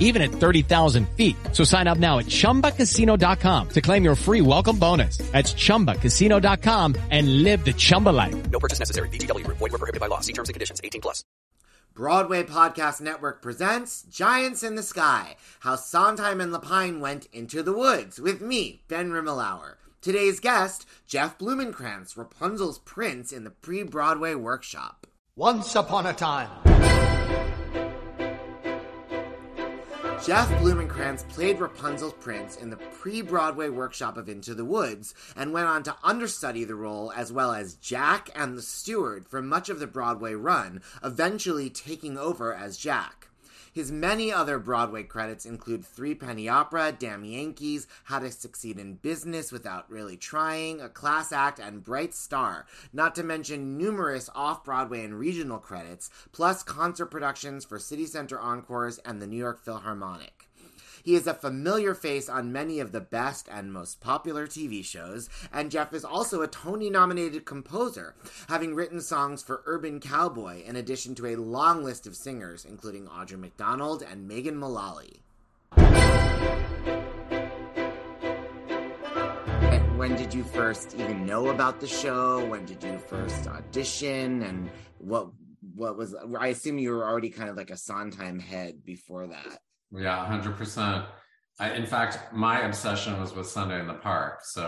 even at 30,000 feet. So sign up now at ChumbaCasino.com to claim your free welcome bonus. That's ChumbaCasino.com and live the Chumba life. No purchase necessary. VGW. Void where prohibited by law. See terms and conditions. 18+. Broadway Podcast Network presents Giants in the Sky, how Sondheim and Lapine went into the woods with me, Ben Rimalower. Today's guest, Jeff Blumenkrantz, Rapunzel's Prince in the pre-Broadway workshop. Once upon a time. Jeff Blumenkrantz played Rapunzel's Prince in the pre-Broadway workshop of Into the Woods and went on to understudy the role as well as Jack and the Steward for much of the Broadway run, eventually taking over as Jack. His many other Broadway credits include Three Penny Opera, Damn Yankees, How to Succeed in Business Without Really Trying, A Class Act, and Bright Star, not to mention numerous off-Broadway and regional credits, plus concert productions for City Center Encores and the New York Philharmonic. He is a familiar face on many of the best and most popular TV shows, and Jeff is also a Tony-nominated composer, having written songs for Urban Cowboy in addition to a long list of singers, including Audra McDonald and Megan Mullally. When did you first even know about the show? When did you first audition? And what was... I assume you were already kind of like a Sondheim head before that. Yeah, 100%. In fact, my obsession was with Sunday in the Park. So,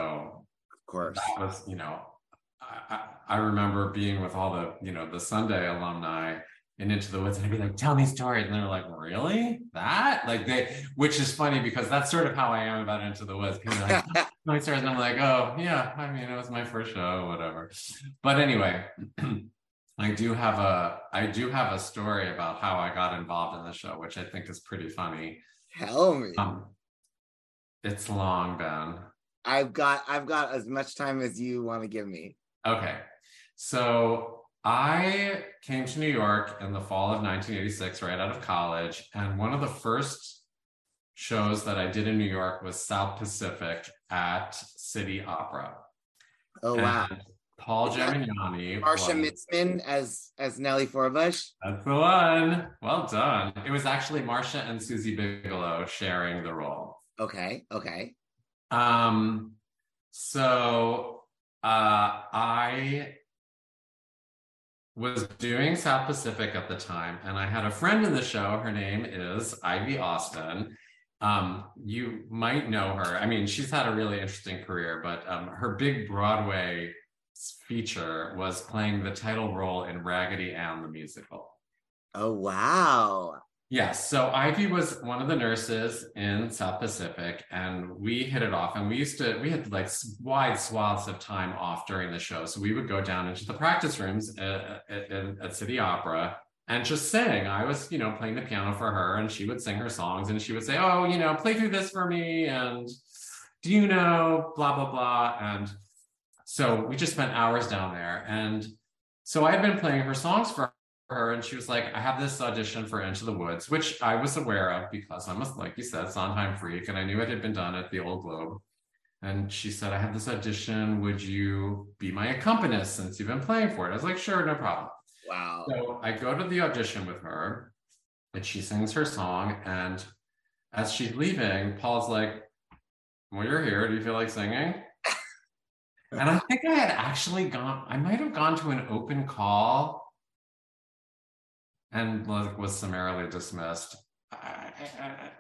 of course, that was, you know, I remember being with all the, you know, the Sunday alumni and Into the Woods, and I'd be like, tell me stories. And they were like, really? That? Like, which is funny because that's sort of how I am about Into the Woods. People are like, tell me stories. And I'm like, oh, yeah, I mean, it was my first show, whatever. But anyway, I do have a story about how I got involved in the show, which I think is pretty funny. Tell me. It's long, Ben. I've got as much time as you want to give me. Okay. So I came to New York in the fall of 1986, right out of college. And one of the first shows that I did in New York was South Pacific at City Opera. Oh, wow. Paul Gemignani. Marsha Mitzman as Nellie Forbush. That's the one. Well done. It was actually Marsha and Susie Bigelow sharing the role. Okay. So I was doing South Pacific at the time, and I had a friend in the show. Her name is Ivy Austin. You might know her. I mean, she's had a really interesting career, but her big Broadway feature was playing the title role in Raggedy Ann the musical. Oh, wow. Yes. Yeah, so Ivy was one of the nurses in South Pacific, and we hit it off, and we had like wide swaths of time off during the show. So we would go down into the practice rooms at City Opera and just sing. I was, you know, playing the piano for her, and she would sing her songs, and she would say, oh, you know, play through this for me, and do you know, blah, blah, blah. And so we just spent hours down there. And so I had been playing her songs for her, and she was like, I have this audition for Into the Woods, which I was aware of because I'm a, like you said, Sondheim freak, and I knew it had been done at the Old Globe. And she said, I have this audition. Would you be my accompanist since you've been playing for it? I was like, sure, no problem. Wow. So I go to the audition with her, and she sings her song. And as she's leaving, Paul's like, well, you're here. Do you feel like singing? And I think I had actually gone, I might have gone to an open call and was summarily dismissed.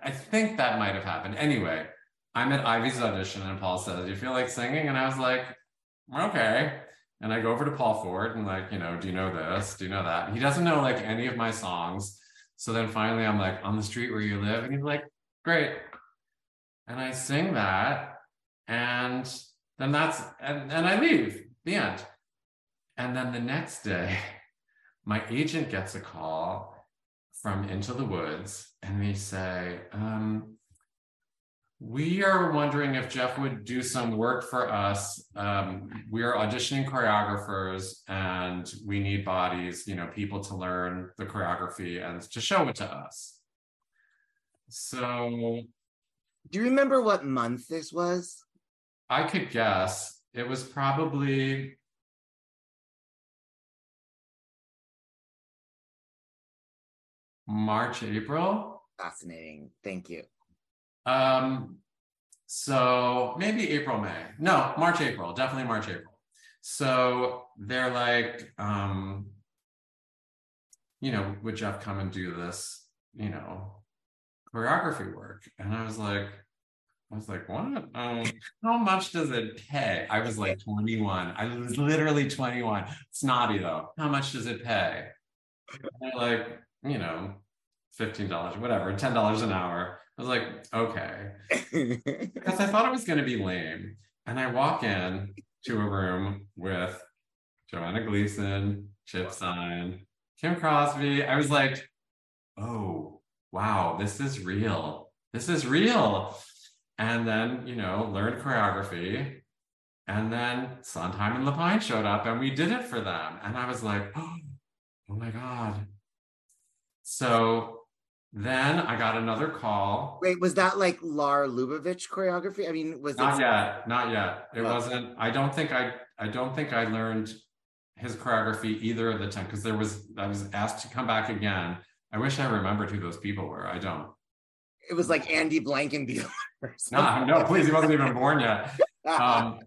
I think that might have happened. Anyway, I'm at Ivy's audition and Paul says, "Do you feel like singing?" And I was like, "Okay." And I go over to Paul Ford and like, you know, "Do you know this? Do you know that?" And he doesn't know like any of my songs. So then finally I'm like, "On the Street Where You Live." And he's like, "Great." And I sing that. And then that's, and I leave, the end. And then the next day, my agent gets a call from Into the Woods and they say, "We are wondering if Jeff would do some work for us. We are auditioning choreographers and we need bodies, you know, people to learn the choreography and to show it to us." So. Do you remember what month this was? I could guess. It was probably March, April. Fascinating. Thank you. So maybe April, May. No, March, April. Definitely March, April. So they're like, you know, "Would Jeff come and do this, you know, choreography work?" And I was like, "What? How much does it pay?" I was like 21. I was literally 21. Snobby though. "How much does it pay?" And they're like, "You know, $15, whatever, $10 an hour." I was like, "Okay." Because I thought it was going to be lame. And I walk in to a room with Joanna Gleason, Chip Zien, Kim Crosby. I was like, "Oh, wow, this is real. This is real." And then, you know, learned choreography. And then Sondheim and Lapine showed up and we did it for them. And I was like, oh my God. So then I got another call. Wait, was that like Lar Lubovitch choreography? I mean, was it? Not yet. It wasn't. I don't think I learned his choreography either at the time because I was asked to come back again. I wish I remembered who those people were. I don't. It was like Andy Blankenbuehler. No, please. He wasn't even born yet. I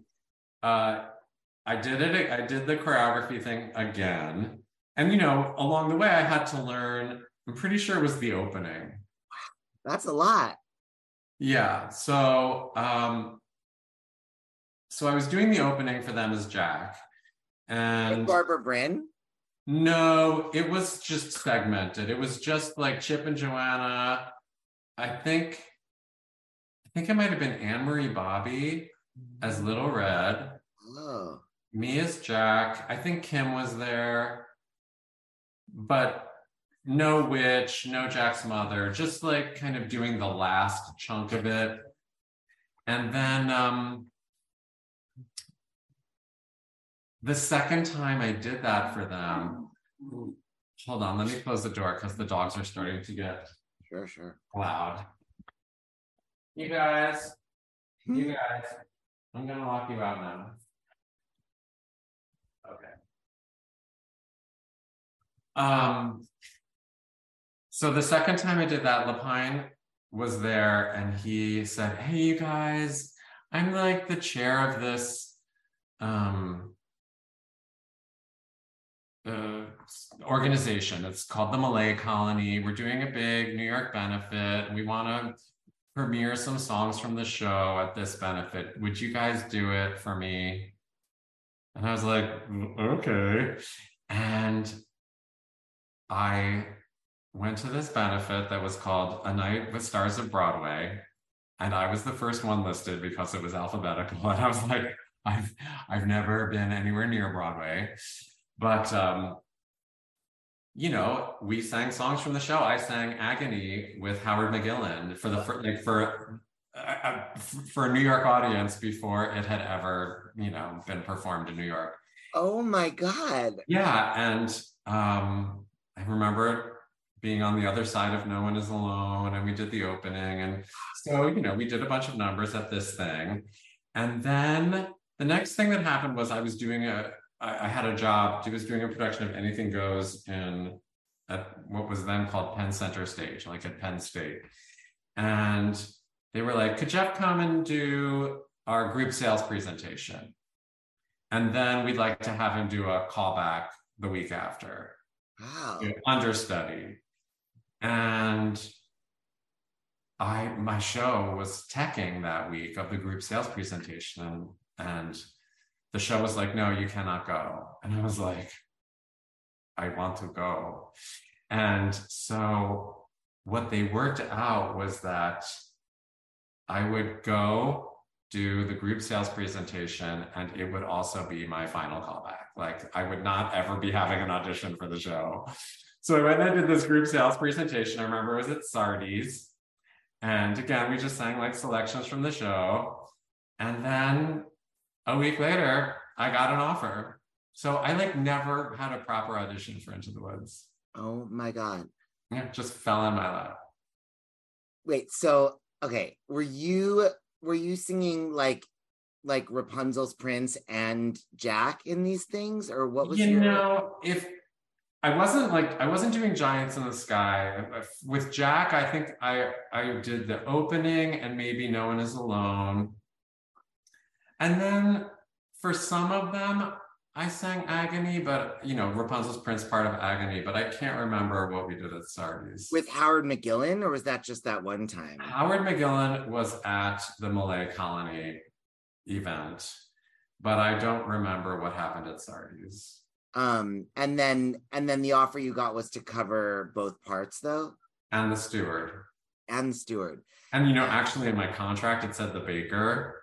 did it. I did the choreography thing again. And, you know, along the way, I had to learn, I'm pretty sure it was the opening. Wow, that's a lot. Yeah. So, I was doing the opening for them as Jack. And like Barbara Bryn? No, it was just segmented. It was just like Chip and Joanna. I think it might have been Anne-Marie Bobby as Little Red. Oh. Me as Jack. I think Kim was there. But no witch, no Jack's mother, just like kind of doing the last chunk of it. And then the second time I did that for them, hold on, let me close the door because the dogs are starting to get loud. You guys, I'm gonna lock you out now. Okay. So the second time I did that, Lapine was there and he said, "Hey, you guys, I'm like the chair of this organization. It's called the Malay Colony. We're doing a big New York benefit. We want to premiere some songs from the show at this benefit. Would you guys do it for me?" And I was like, "Okay." And I went to this benefit that was called A Night with Stars of Broadway. And I was the first one listed because it was alphabetical. And I was like, I've never been anywhere near Broadway. But, you know, we sang songs from the show. I sang Agony with Howard McGillin for a New York audience before it had ever, you know, been performed in New York. Oh my God. Yeah. And, I remember being on the other side of No One Is Alone, and we did the opening. And so, you know, we did a bunch of numbers at this thing. And then the next thing that happened was I was doing a production of Anything Goes at what was then called Penn Center Stage, like at Penn State. And they were like, "Could Jeff come and do our group sales presentation? And then we'd like to have him do a callback the week after." Wow. Understudy. And my show was teching that week of the group sales presentation, and the show was like, no, you cannot go. And I was like, I want to go. And so what they worked out was that I would go do the group sales presentation, and it would also be my final callback. Like, I would not ever be having an audition for the show. So I went and did this group sales presentation. I remember it was at Sardi's. And again, we just sang like selections from the show. And then a week later, I got an offer. So I like never had a proper audition for Into the Woods. Oh my God. Yeah, it just fell in my lap. Wait, so, okay. Were you singing like Rapunzel's Prince and Jack in these things, or what was you know, if I wasn't doing Giants in the Sky with Jack. I think I did the opening and maybe No One Is Alone, and then for some of them I sang Agony, but you know, Rapunzel's Prince part of Agony, but I can't remember what we did at Sardi's. With Howard McGillin, or was that just that one time? Howard McGillin was at the Malay Colony event, but I don't remember what happened at Sardi's. And then the offer you got was to cover both parts, though? And the steward. And you know, actually in my contract it said the baker,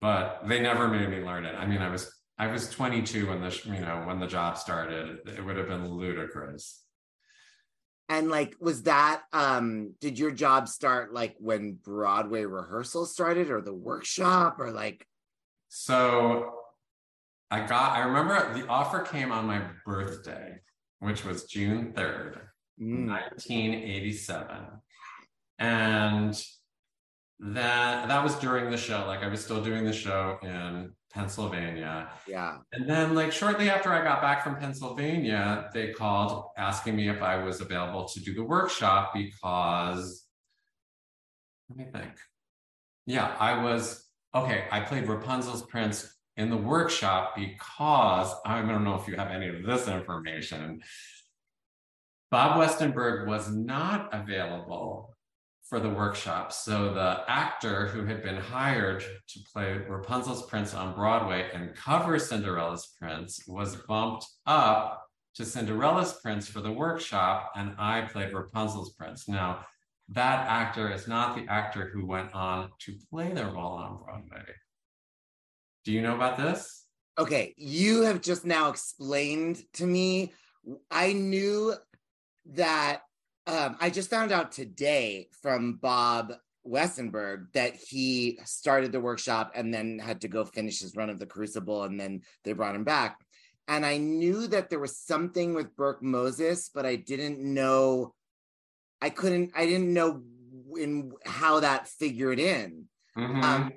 but they never made me learn it. I mean, I was 22 when the job started. It would have been ludicrous. And like, was that, did your job start like when Broadway rehearsal started, or the workshop, or like? So I remember the offer came on my birthday, which was June 3rd, 1987. And that was during the show. Like, I was still doing the show in Pennsylvania. Yeah. And then like shortly after I got back from Pennsylvania, they called asking me if I was available to do the workshop, because let me think. Yeah, I played Rapunzel's Prince in the workshop, because I don't know if you have any of this information. Bob Westenberg was not available for the workshop. So the actor who had been hired to play Rapunzel's Prince on Broadway and cover Cinderella's Prince was bumped up to Cinderella's Prince for the workshop, and I played Rapunzel's Prince. Now, that actor is not the actor who went on to play their role on Broadway. Do you know about this? Okay, you have just now explained to me. I knew that I just found out today from Bob Westenberg that he started the workshop and then had to go finish his run of the Crucible, and then they brought him back. And I knew that there was something with Burke Moses, but I didn't know, I didn't know in how that figured in. Mm-hmm.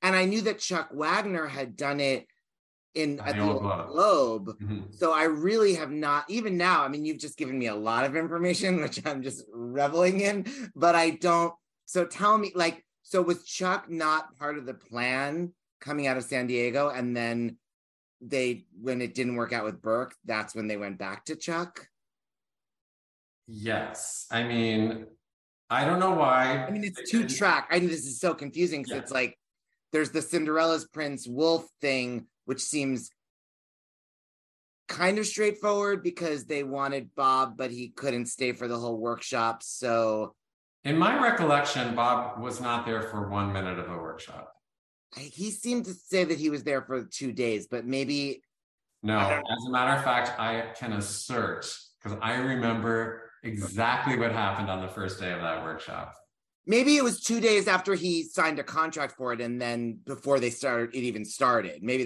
And I knew that Chuck Wagner had done it at the Old Globe. Mm-hmm. So I really have not, even now, I mean, you've just given me a lot of information, which I'm just reveling in, but so tell me, like, so was Chuck not part of the plan coming out of San Diego, and then when it didn't work out with Burke, that's when they went back to Chuck? Yes. I mean, I don't know why. I mean, it's two-track. I mean, this is so confusing, because it's like, there's the Cinderella's Prince Wolf thing, which seems kind of straightforward because they wanted Bob, but he couldn't stay for the whole workshop. So in my recollection, Bob was not there for 1 minute of the workshop. He seemed to say that he was there for 2 days, but maybe. No, as a matter of fact, I can assert, because I remember exactly what happened on the first day of that workshop. Maybe it was 2 days after he signed a contract for it, and then before it even started. Maybe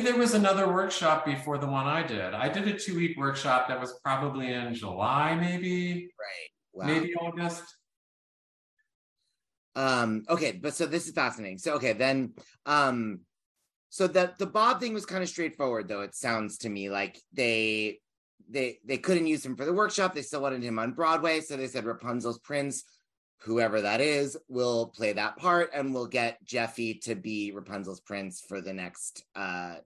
there was another workshop before the one I did. I did a 2-week workshop that was probably in July, maybe. Right. Wow. Maybe August. Okay, but so this is fascinating. So okay, then so that the Bob thing was kind of straightforward, though, it sounds to me like they couldn't use him for the workshop, they still wanted him on Broadway, so they said Rapunzel's Prince, whoever that is, will play that part, and we'll get Jeffy to be Rapunzel's Prince for the next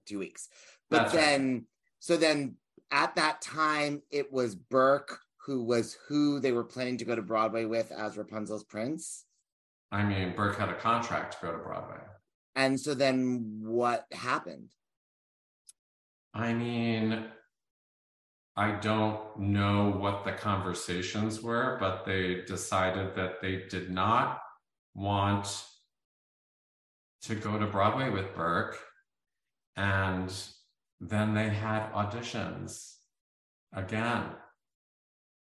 2 weeks. But that's then, right. So then at that time, it was Burke who was who they were planning to go to Broadway with as Rapunzel's Prince? I mean, Burke had a contract to go to Broadway. And so then what happened? I mean, I don't know what the conversations were, but they decided that they did not want to go to Broadway with Burke. And then they had auditions again.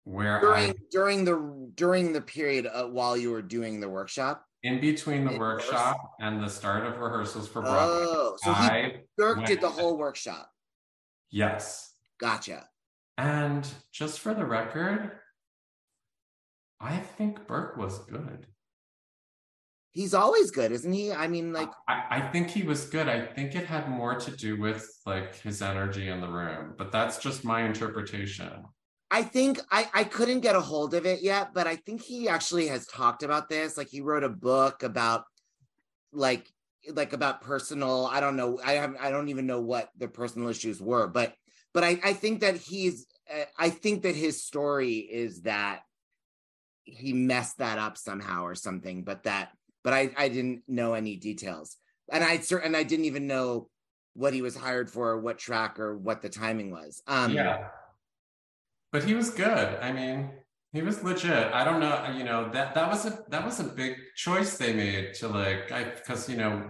Where during the period while you were doing the workshop? In between the workshop and the start of rehearsals for Broadway. Oh, so Burke did the whole workshop? Yes. Gotcha. And just for the record, I think Burke was good. He's always good, isn't he? I mean, like... I think he was good. I think it had more to do with, like, his energy in the room. But that's just my interpretation. I think I couldn't get a hold of it yet, but I think he actually has talked about this. Like, he wrote a book about, like about personal, I don't know. I don't even know what the personal issues were, but I think that I think that his story is that he messed that up somehow or something, but I didn't know any details. And I didn't even know what he was hired for, what track or what the timing was. Yeah. But he was good. I mean, he was legit. I don't know, you know, that was a big choice they made to because, you know,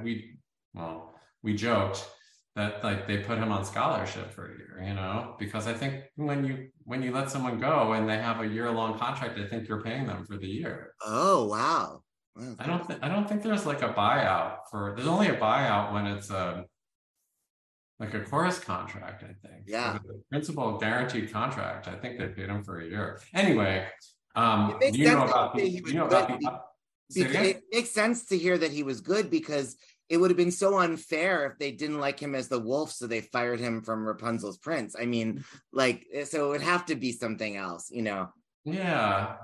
we joked that like they put him on scholarship for a year, you know, because I think when you let someone go and they have a year-long contract, I think you're paying them for the year. Oh, wow. I don't think there's like a buyout there's only a buyout when it's a chorus contract, I think. Yeah. The principal guaranteed contract. I think they paid him for a year. Anyway, it makes sense to hear that he was good because it would have been so unfair if they didn't like him as the wolf, so they fired him from Rapunzel's Prince. I mean, like, so it would have to be something else, you know? Yeah.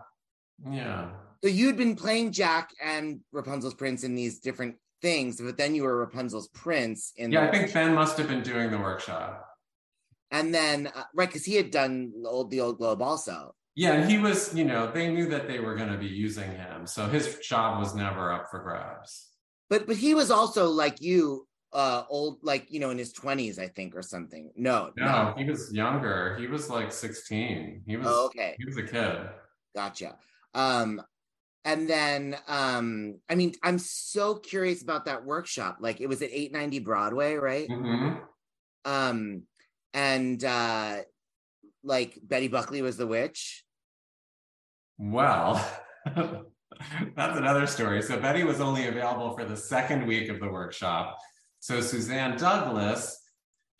Yeah. So you'd been playing Jack and Rapunzel's Prince in these different things, but then you were Rapunzel's Prince in I think workshop. Ben must have been doing the workshop, and then right, because he had done the Old Globe also. Yeah, and he was, you know, they knew that they were going to be using him, so his job was never up for grabs. But he was also like you, old, like, you know, in his 20s, I think, or something. No, he was younger. He was like 16. He was okay. He was a kid. Gotcha. And then, I mean, I'm so curious about that workshop. Like, it was at 890 Broadway, right? Mm-hmm. And Betty Buckley was the witch. Well, that's another story. So Betty was only available for the second week of the workshop. So Suzanne Douglas,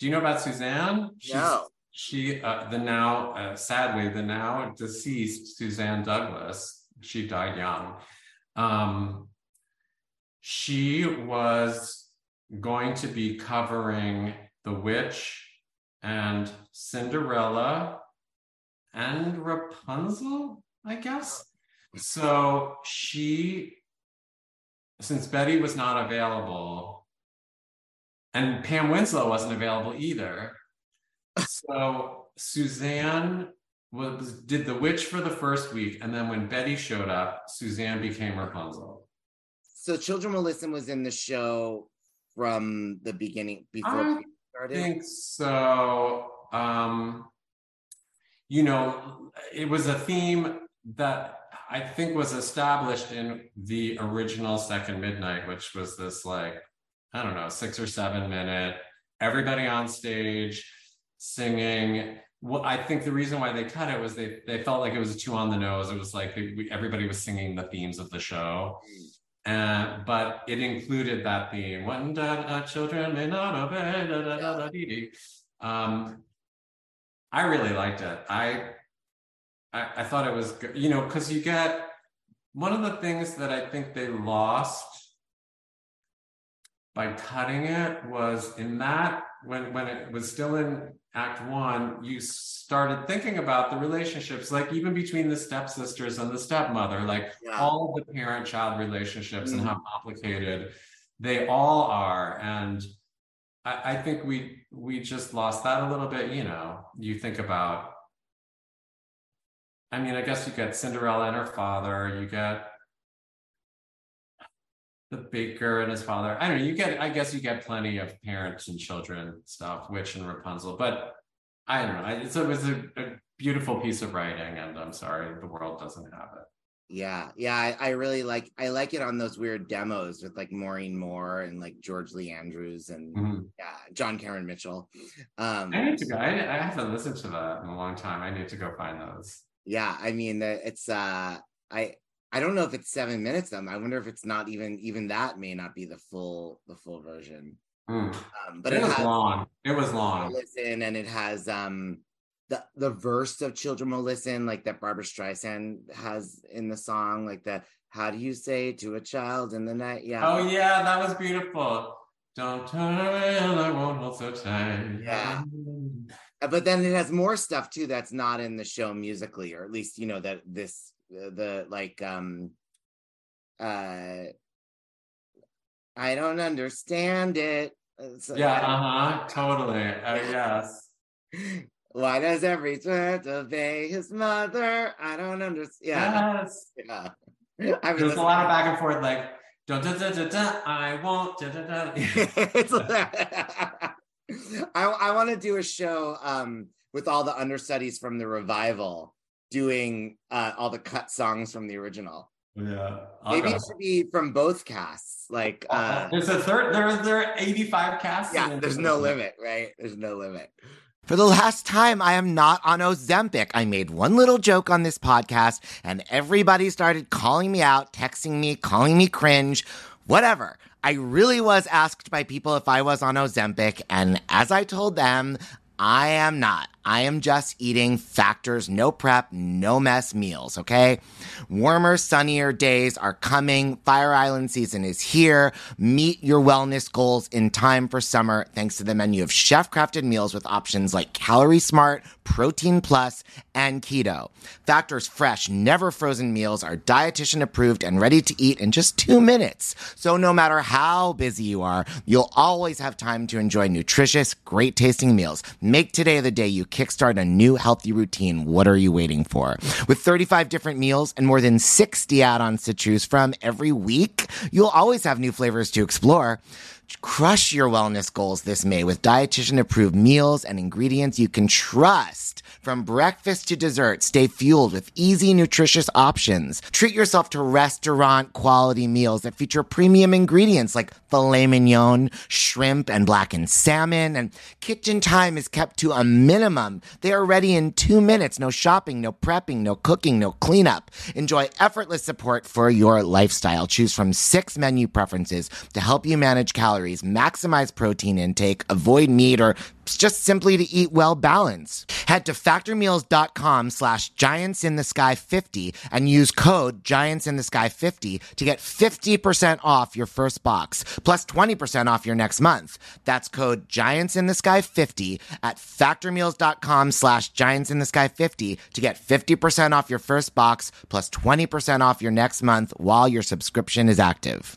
do you know about Suzanne? No. She, sadly, the now deceased Suzanne Douglas. She died young. She was going to be covering The Witch and Cinderella and Rapunzel, I guess. So she, since Betty was not available, and Pam Winslow wasn't available either, so Suzanne did The Witch for the first week, and then when Betty showed up, Suzanne became Rapunzel. So Children Will Listen was in the show from the beginning, before it started? I think so. You know, it was a theme that I think was established in the original Second Midnight, which was this, like, I don't know, 6 or 7 minute, everybody on stage singing. Well, I think the reason why they cut it was they felt like it was too on the nose. It was like everybody was singing the themes of the show. But it included that theme. One children may not obey. I really liked it. I thought it was good, you know, because you get one of the things that I think they lost by cutting it was in that when it was still in Act One, you started thinking about the relationships, like even between the stepsisters and the stepmother, like all the parent-child relationships and how complicated they all are. And I think we just lost that a little bit, you know. You think about I mean, I guess you got Cinderella and her father. You got the baker and his father. I don't know. I guess you get plenty of parents and children stuff, witch and Rapunzel. But I don't know. It was a beautiful piece of writing, and I'm sorry the world doesn't have it. Yeah. I really like it on those weird demos with like Maureen Moore and like George Lee Andrews and John Cameron Mitchell. I haven't listened to that in a long time. I need to go find those. Yeah, I mean, it's I don't know if it's 7 minutes. I wonder if it's not even that may not be the full version. But it was long. It was long. Listen, and it has the verse of Children Will Listen, like that Barbra Streisand has in the song, like that, how do you say to a child in the night? Yeah. Oh yeah, that was beautiful. Don't turn around, I won't hold so tight. Yeah. But then it has more stuff too that's not in the show musically, or at least, you know, that this the like I don't understand it. So, yeah, totally. Yes. Why does every child obey his mother? I don't understand. Yes. Yeah. There's a lot of back and forth, like, da, da, da, da, da, I won't, da, da, da. It's I want to do a show with all the understudies from the revival doing all the cut songs from the original. Yeah. Maybe it should be from both casts. Like there's a third, there are 85 casts. Yeah, there's no limit, right? There's no limit. For the last time, I am not on Ozempic. I made one little joke on this podcast, and everybody started calling me out, texting me, calling me cringe, whatever. I really was asked by people if I was on Ozempic, and as I told them, I am not. I am just eating Factor's no prep, no mess meals, okay? Warmer, sunnier days are coming. Fire Island season is here. Meet your wellness goals in time for summer thanks to the menu of chef-crafted meals with options like Calorie Smart, Protein Plus, and Keto. Factor's fresh, never frozen meals are dietitian approved and ready to eat in just 2 minutes. So no matter how busy you are, you'll always have time to enjoy nutritious, great-tasting meals. Make today the day you kickstart a new healthy routine. What are you waiting for? With 35 different meals and more than 60 add-ons to choose from every week, you'll always have new flavors to explore. Crush your wellness goals this May with dietitian-approved meals and ingredients you can trust. From breakfast to dessert, stay fueled with easy, nutritious options. Treat yourself to restaurant-quality meals that feature premium ingredients like filet mignon, shrimp, and blackened salmon. And kitchen time is kept to a minimum. They are ready in 2 minutes. No shopping, no prepping, no cooking, no cleanup. Enjoy effortless support for your lifestyle. Choose from 6 menu preferences to help you manage calories, maximize protein intake, avoid meat, or just simply to eat well balanced. Head to factormeals.com/GiantsInTheSky50 and use code GiantsInTheSky50 to get 50% off your first box, plus 20% off your next month. That's code GiantsInTheSky50 at factormeals.com/GiantsInTheSky50 to get 50% off your first box, plus 20% off your next month while your subscription is active.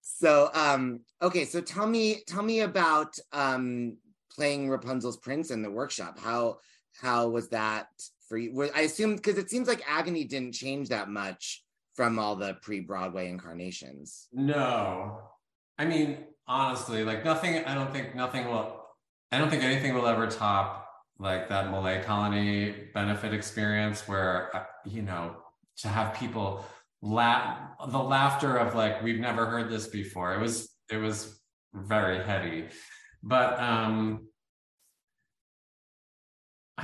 So, okay. So tell me about playing Rapunzel's Prince in the workshop. How was that for you? I assume, because it seems like Agony didn't change that much from all the pre-Broadway incarnations. No, I mean, honestly, like I don't think anything will ever top like that Malay Colony benefit experience, where, you know, to have people. The laughter of like, we've never heard this before. It was very heady, but I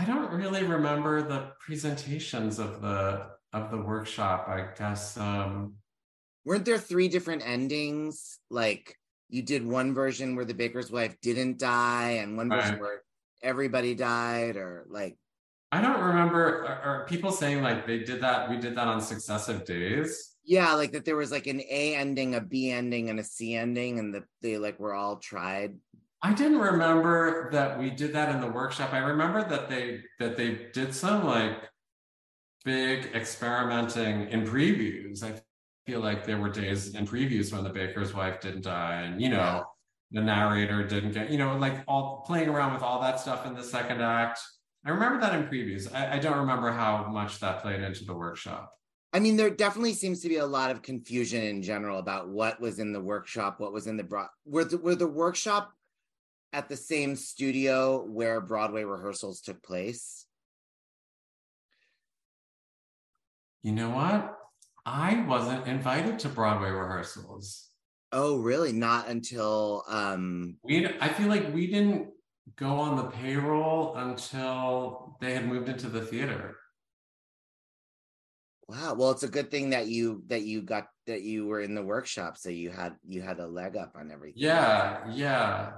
don't really remember the presentations of the workshop. I guess weren't there 3 different endings? Like you did one version where the baker's wife didn't die, and one version where everybody died, or like I don't remember, are people saying like they did that, we did that on successive days? Yeah, like that there was like an A ending, a B ending, and a C ending, and they like were all tried. I didn't remember that we did that in the workshop. I remember that they did some like big experimenting in previews. I feel like there were days in previews when the baker's wife didn't die, and you know, the narrator didn't get, you know, like all playing around with all that stuff in the second act. I remember that in previews. I don't remember how much that played into the workshop. I mean, there definitely seems to be a lot of confusion in general about what was in the workshop, what was in the Broadway. Were the workshop at the same studio where Broadway rehearsals took place? You know what? I wasn't invited to Broadway rehearsals. Oh, really? Not until... I feel like we didn't go on the payroll until they had moved into the theater. Wow. Well, it's a good thing that you were in the workshop, so you had a leg up on everything. Yeah, yeah.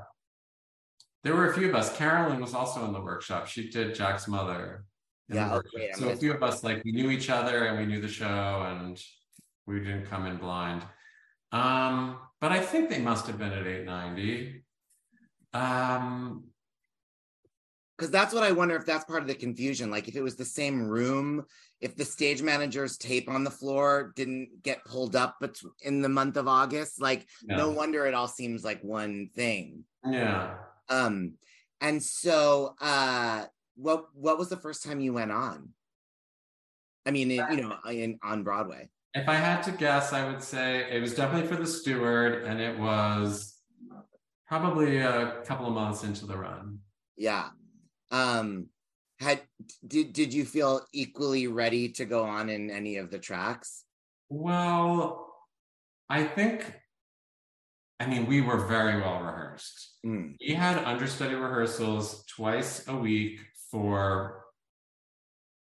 There were a few of us. Carolyn was also in the workshop. She did Jack's mother in the workshop. So a few of us, like, we knew each other and we knew the show, and we didn't come in blind. But I think they must have been at 890. Because that's what I wonder, if that's part of the confusion. Like, if it was the same room, if the stage manager's tape on the floor didn't get pulled up in the month of August, like, no wonder it all seems like one thing. Yeah. And so, what was the first time you went on? I mean, on Broadway. If I had to guess, I would say it was definitely for The Steward, and it was probably a couple of months into the run. Yeah. Did you feel equally ready to go on in any of the tracks? Well, I mean, we were very well rehearsed. Mm. We had understudy rehearsals twice a week for,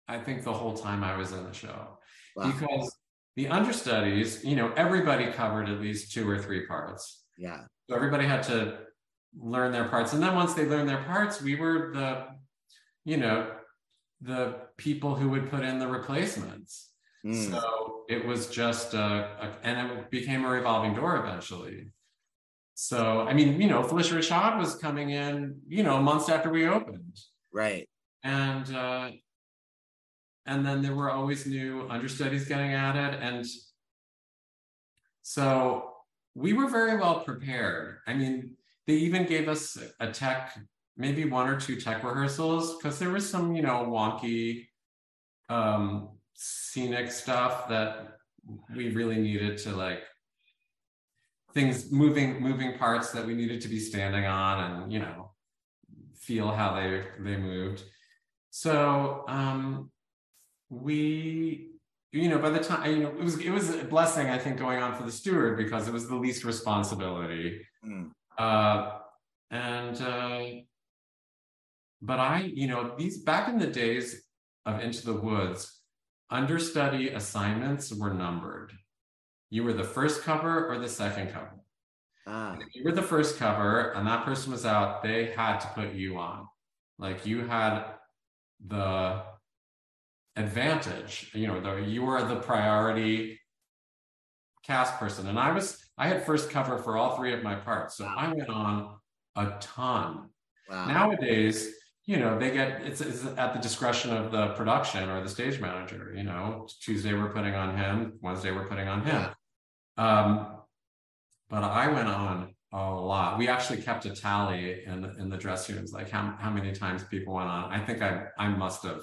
I think, the whole time I was in the show. Wow. Because the understudies, you know, everybody covered at least two or three parts. Yeah. So everybody had to learn their parts. And then once they learned their parts, we were the people who would put in the replacements. Mm. So it was just, and it became a revolving door eventually. So, I mean, you know, Felicia Rashad was coming in, you know, months after we opened. Right. And then there were always new understudies getting at it. And so we were very well prepared. I mean, they even gave us a tech, maybe one or two tech rehearsals, because there was some, you know, wonky scenic stuff that we really needed to, like, things, moving parts that we needed to be standing on and, you know, feel how they moved. So we, you know, by the time, you know, it was a blessing, I think, going on for The Steward, because it was the least responsibility. Mm. But I, you know, these, back in the days of Into the Woods, understudy assignments were numbered. You were the first cover or the second cover. Ah. If you were the first cover and that person was out, they had to put you on. Like, you had the advantage, you know, you were the priority cast person. And I had first cover for all three of my parts. So I went on a ton. Wow. Nowadays, you know, they get, it's at the discretion of the production or the stage manager, you know, Tuesday we're putting on him, Wednesday we're putting on him. But I went on a lot. We actually kept a tally in the dressing rooms, like how many times people went on. I think I must have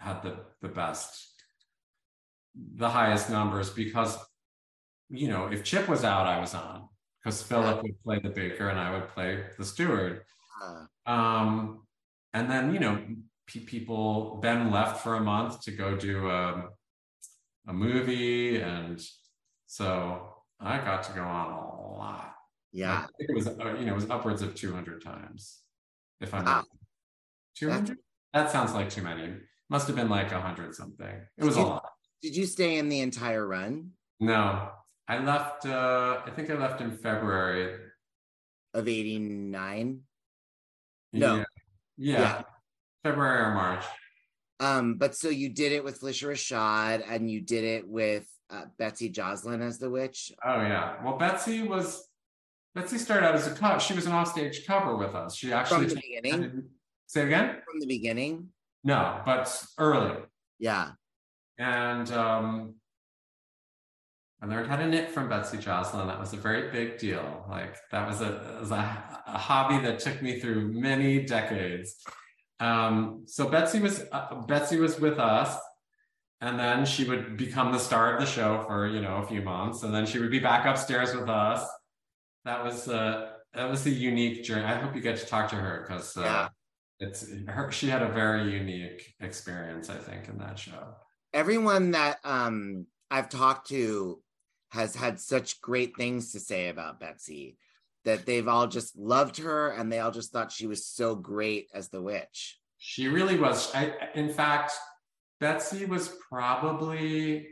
had the best, the highest numbers, because, you know, if Chip was out, I was on, because Philip would play the baker and I would play the steward. And then, you know, people, Ben left for a month to go do a movie. And so I got to go on a lot. Yeah. I think it was, you know, it was upwards of 200 times. If I'm 200? That sounds like too many. Must have been like 100 something. It was a lot. Did you stay in the entire run? No, I left, I think I left in February. Of 89? No. Yeah. February or March. But so you did it with Felicia Rashad, and you did it with Betsy Joslyn as the witch. Oh yeah. Well, Betsy started out as a cover. She was an offstage cover with us. She actually from the beginning. Say it again. From the beginning. No, but early. Yeah. And I learned how to knit from Betsy Joslyn. That was a very big deal. Like that was a hobby that took me through many decades. So Betsy was with us, and then she would become the star of the show for, a few months. And then she would be back upstairs with us. That was a unique journey. I hope you get to talk to her because she had a very unique experience, I think, in that show. Everyone that I've talked to has had such great things to say about Betsy, that they've all just loved her and they all just thought she was so great as the witch. She really was. In fact, Betsy was probably,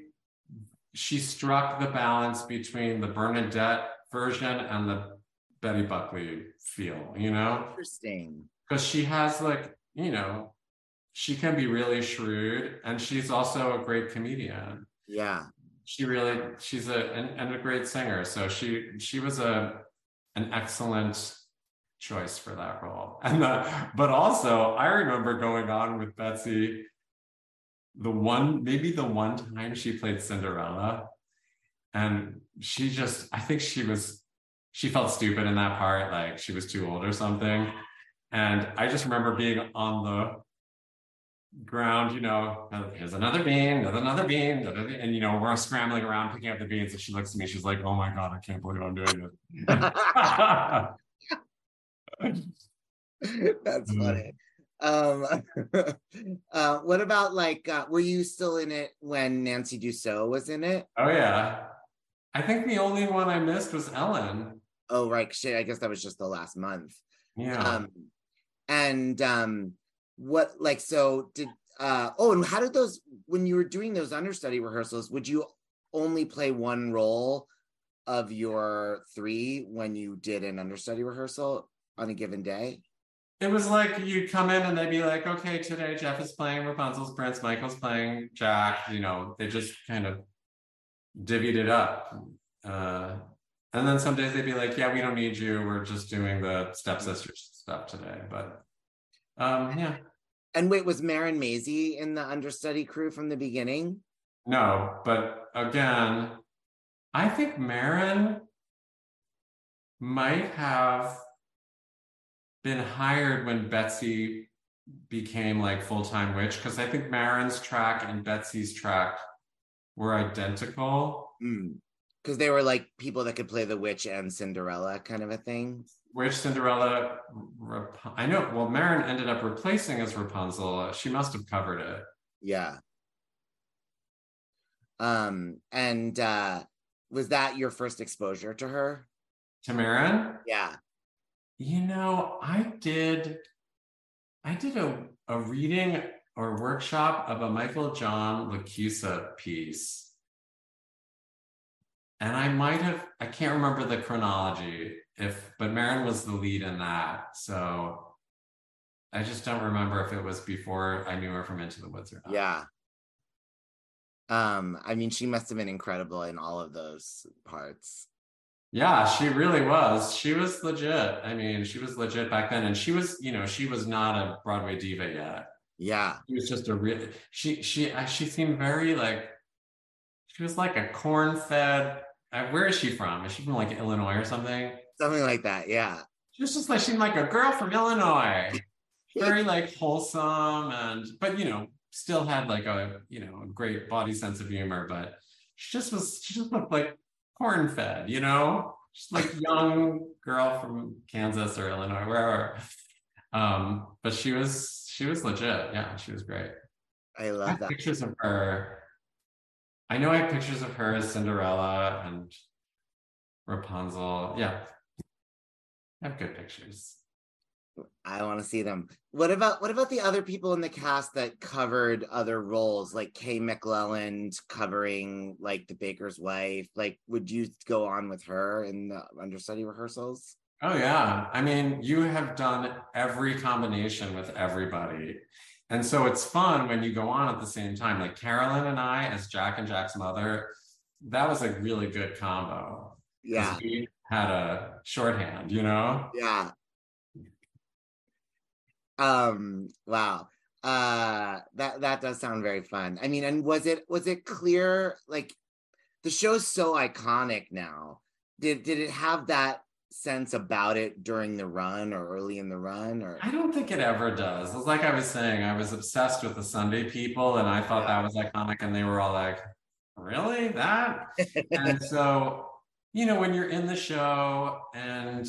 she struck the balance between the Bernadette version and the Betty Buckley feel, Interesting. Because she has she can be really shrewd, and she's also a great comedian. Yeah. She's a great singer. So she was an excellent choice for that role. But also I remember going on with Betsy the one time she played Cinderella, and she felt stupid in that part, like she was too old or something. And I just remember being on the ground, here's another bean, there's another bean, and we're scrambling around picking up the beans, and she looks at me, she's like, oh my God, I can't believe I'm doing this. That's funny. What about were you still in it when Nancy Dussault was in it? Oh yeah. I think the only one I missed was Ellen. Oh right, shit, I guess that was just the last month. Yeah. And how did those, when you were doing those understudy rehearsals, would you only play one role of your three when you did an understudy rehearsal on a given day? It was like you'd come in and they'd be like, okay, today Jeff is playing Rapunzel's Prince, Michael's playing Jack, they just kind of divvied it up. And then some days they'd be like, yeah, we don't need you. We're just doing the stepsisters stuff today. But yeah. And wait, was Maren Maisie in the understudy crew from the beginning? No, but again, I think Maren might have been hired when Betsy became full-time witch, because I think Maren's track and Betsy's track were identical. Because they were people that could play the witch and Cinderella kind of a thing. Witch, Cinderella, I know. Well, Maren ended up replacing as Rapunzel. She must have covered it. Yeah. Was that your first exposure to her? To Maren? Yeah. I did a reading or workshop of a Michael John Lacusa piece. And I can't remember the chronology, but Maren was the lead in that. So I just don't remember if it was before I knew her from Into the Woods or not. Yeah. She must have been incredible in all of those parts. Yeah, she really was. She was legit. She was legit back then. And she was, she was not a Broadway diva yet. Yeah. She was just she seemed very she was like a corn-fed, where is she from? Is she from Illinois or something? Something like that, yeah. She was just she's like a girl from Illinois. Very wholesome but still had a great body sense of humor, but she just looked like corn-fed, just young girl from Kansas or Illinois, wherever. But she was legit. Yeah, she was great. I love that. Pictures of her. I know I have pictures of her as Cinderella and Rapunzel. Yeah, I have good pictures. I want to see them. What about the other people in the cast that covered other roles, like Kay MacLelland covering the baker's wife? Would you go on with her in the understudy rehearsals? Oh yeah, you have done every combination with everybody. And so it's fun when you go on at the same time. Like Carolyn and I, as Jack and Jack's mother, that was a really good combo. Yeah. We had a shorthand, you know? Yeah. Wow. That does sound very fun. I mean, and was it clear, like, the show's so iconic now. Did it have that sense about it during the run or early in the run? Or I don't think it ever does. It's like I was saying, I was obsessed with the Sunday people, and I thought that was iconic, and they were all like, really? That? And so, you know, when you're in the show and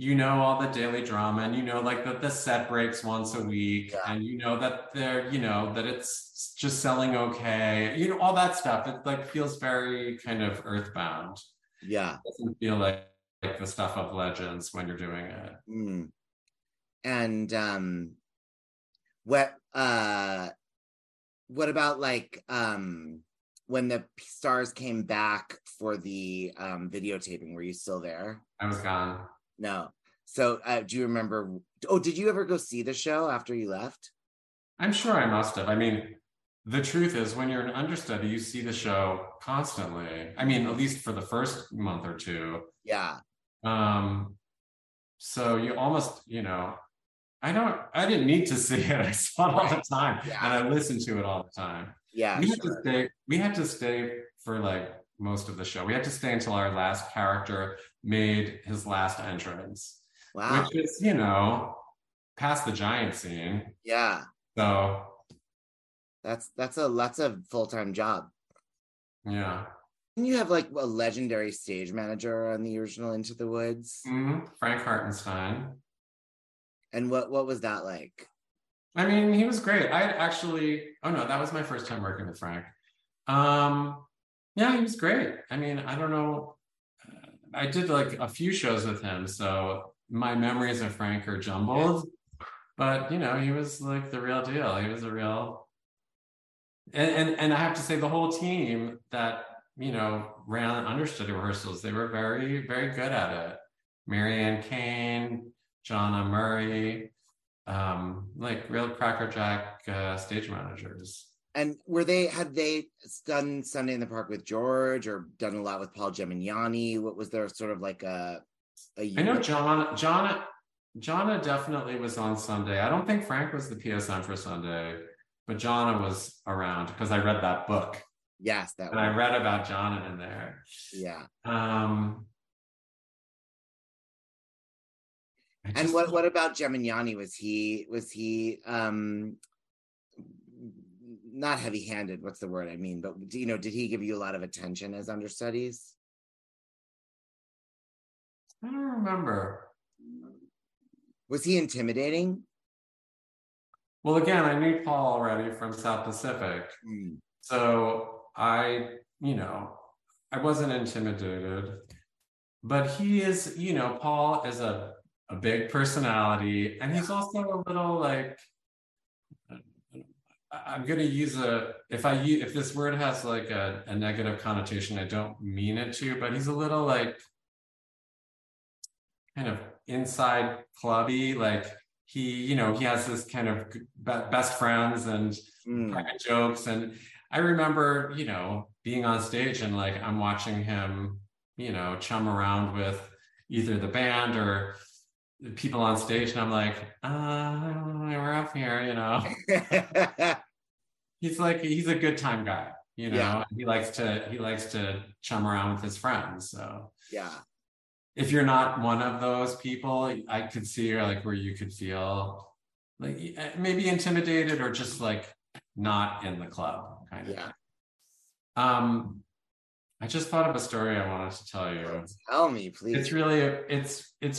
you know all the daily drama, and you know, like, that the set breaks once a week, and you know that they're, you know, that it's just selling okay, you know, all that stuff. It, like, feels very kind of earthbound. Yeah. It doesn't feel like the stuff of legends when you're doing it. Mm. And what about, like, when the stars came back for the videotaping? Were you still there? I was gone. No. So do you remember, did you ever go see the show after you left? I'm sure I must have. I mean, the truth is, when you're an understudy, you see the show constantly. I mean, at least for the first month or two. Yeah. So you almost, you know, I didn't need to see it. I saw it all the time. Yeah. And I listened to it all the time. Yeah. We had to stay for, like, most of the show. We had to stay until our last character made his last entrance. Wow. Which is, you know, past the giant scene. Yeah. So that's a full-time job. Yeah. And you have, like, a legendary stage manager on the original Into the Woods. Mm-hmm. Frank Hartenstein. And what was that like? I mean, he was great. That was my first time working with Frank. Yeah, he was great. I mean, I don't know. I did, like, a few shows with him, so my memories of Frank are jumbled. But, you know, he was, like, the real deal. He was a real... And I have to say, the whole team that, you know, ran understudy rehearsals, they were very, very good at it. Marianne Kane, Jonna Murray, like, real crackerjack stage managers. And had they done Sunday in the Park with George or done a lot with Paul Gemignani? What was their sort of, like, a unit? I know Jonna definitely was on Sunday. I don't think Frank was the PSN for Sunday, but Jonna was around because I read that book. Yes, that one. And I read about Jonna in there. Yeah. And what about Gemignani? Was he not heavy-handed, what's the word I mean, but, you know, did he give you a lot of attention as understudies? I don't remember. Was he intimidating? Well, again, I knew Paul already from South Pacific. Mm. So I wasn't intimidated, but he is, you know, Paul is a big personality, and he's also a little, like, I'm going to use if this word has, like, a negative connotation, I don't mean it to, but he's a little, like, kind of inside clubby. Like, he, you know, he has this kind of best friends and private jokes. And I remember, you know, being on stage and, like, I'm watching him, you know, chum around with either the band or people on stage, and I'm like, we're up here, you know. He's a good time guy, you know. Yeah. He likes to chum around with his friends. So yeah, if you're not one of those people, I could see, like, where you could feel, like, maybe intimidated or just, like, not in the club kind of. Yeah. I just thought of a story I wanted to tell you. Tell me, please. It's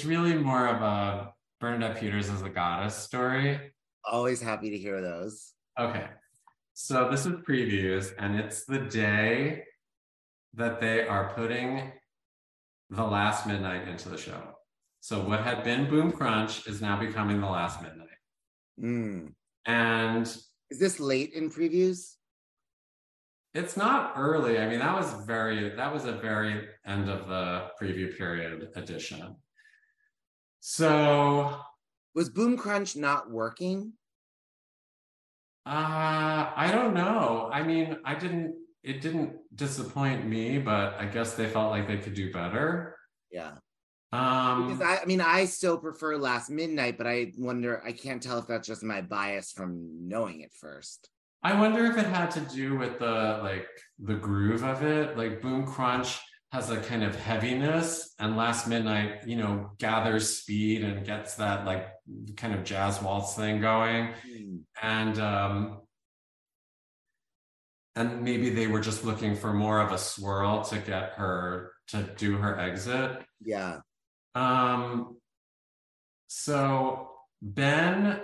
really more of a Bernadette Peters as a goddess story. Always happy to hear those. Okay. So this is previews, and it's the day that they are putting the Last Midnight into the show. So what had been Boom Crunch is now becoming the Last Midnight. Mm. And is this late in previews? It's not early. I mean, that was a very end of the preview period edition. So was Boom Crunch not working? I don't know. I mean, it didn't disappoint me, but I guess they felt like they could do better. Yeah. Because I still prefer Last Midnight, but I wonder, I can't tell if that's just my bias from knowing it first. I wonder if it had to do with the groove of it. Like Boom Crunch has a kind of heaviness, and Last Midnight, gathers speed and gets that kind of jazz waltz thing going. Mm. And maybe they were just looking for more of a swirl to get her to do her exit. Yeah. So Ben,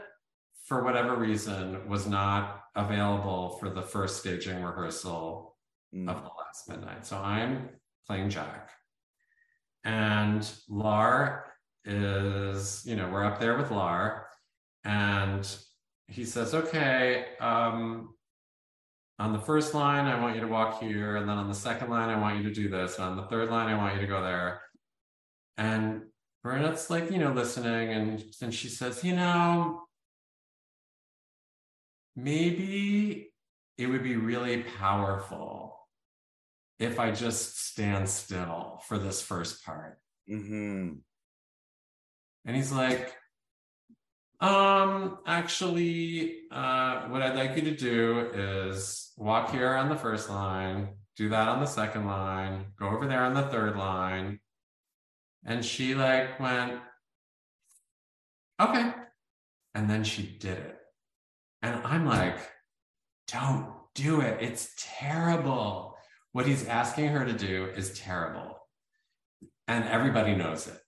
for whatever reason, was not available for the first staging rehearsal of the Last Midnight. So I'm playing Jack. And Lar is, we're up there with Lar. And he says, okay, on the first line, I want you to walk here. And then on the second line, I want you to do this. And on the third line, I want you to go there. And Bernadette's listening. And then she says, maybe it would be really powerful if I just stand still for this first part. Mm-hmm. And he's like, actually, what I'd like you to do is walk here on the first line, do that on the second line, go over there on the third line. And she went, okay. And then she did it. And I'm like, don't do it. It's terrible. What he's asking her to do is terrible. And everybody knows it.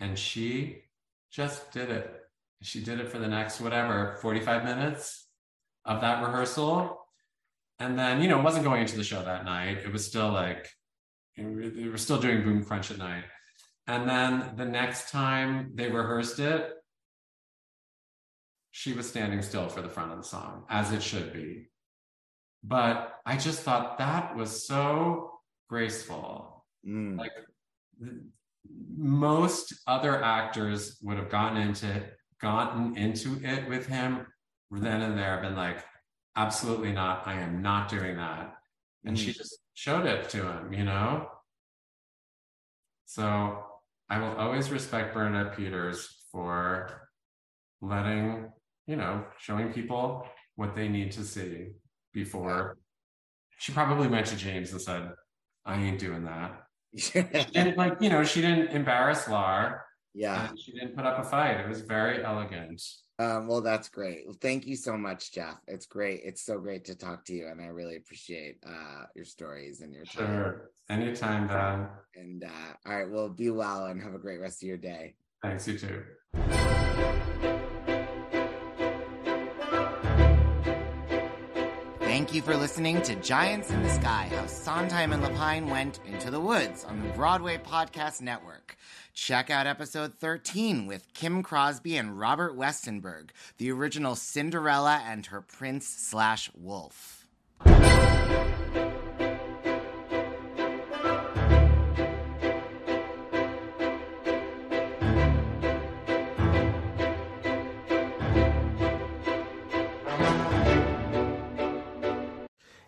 And she just did it. She did it for the next, 45 minutes of that rehearsal. And then, it wasn't going into the show that night. It was still we were still doing Boom Crunch at night. And then the next time they rehearsed it, she was standing still for the front of the song, as it should be. But I just thought that was so graceful. Mm. Most other actors would have gotten into it with him then and there, been absolutely not, I am not doing that. And she just showed it to him, So I will always respect Bernadette Peters for letting, showing people what they need to see before. She probably went to James and said, I ain't doing that. And she didn't embarrass Lar. Yeah. And she didn't put up a fight. It was very elegant. Well, that's great. Well, thank you so much, Jeff. It's great. It's so great to talk to you. And I really appreciate your stories and your time. Sure. Anytime, Don. And all right, well, be well and have a great rest of your day. Thanks, you too. Thank you for listening to Giants in the Sky, How Sondheim and Lapine Went into the Woods on the Broadway Podcast Network. Check out episode 13 with Kim Crosby and Robert Westenberg, the original Cinderella and her prince/wolf.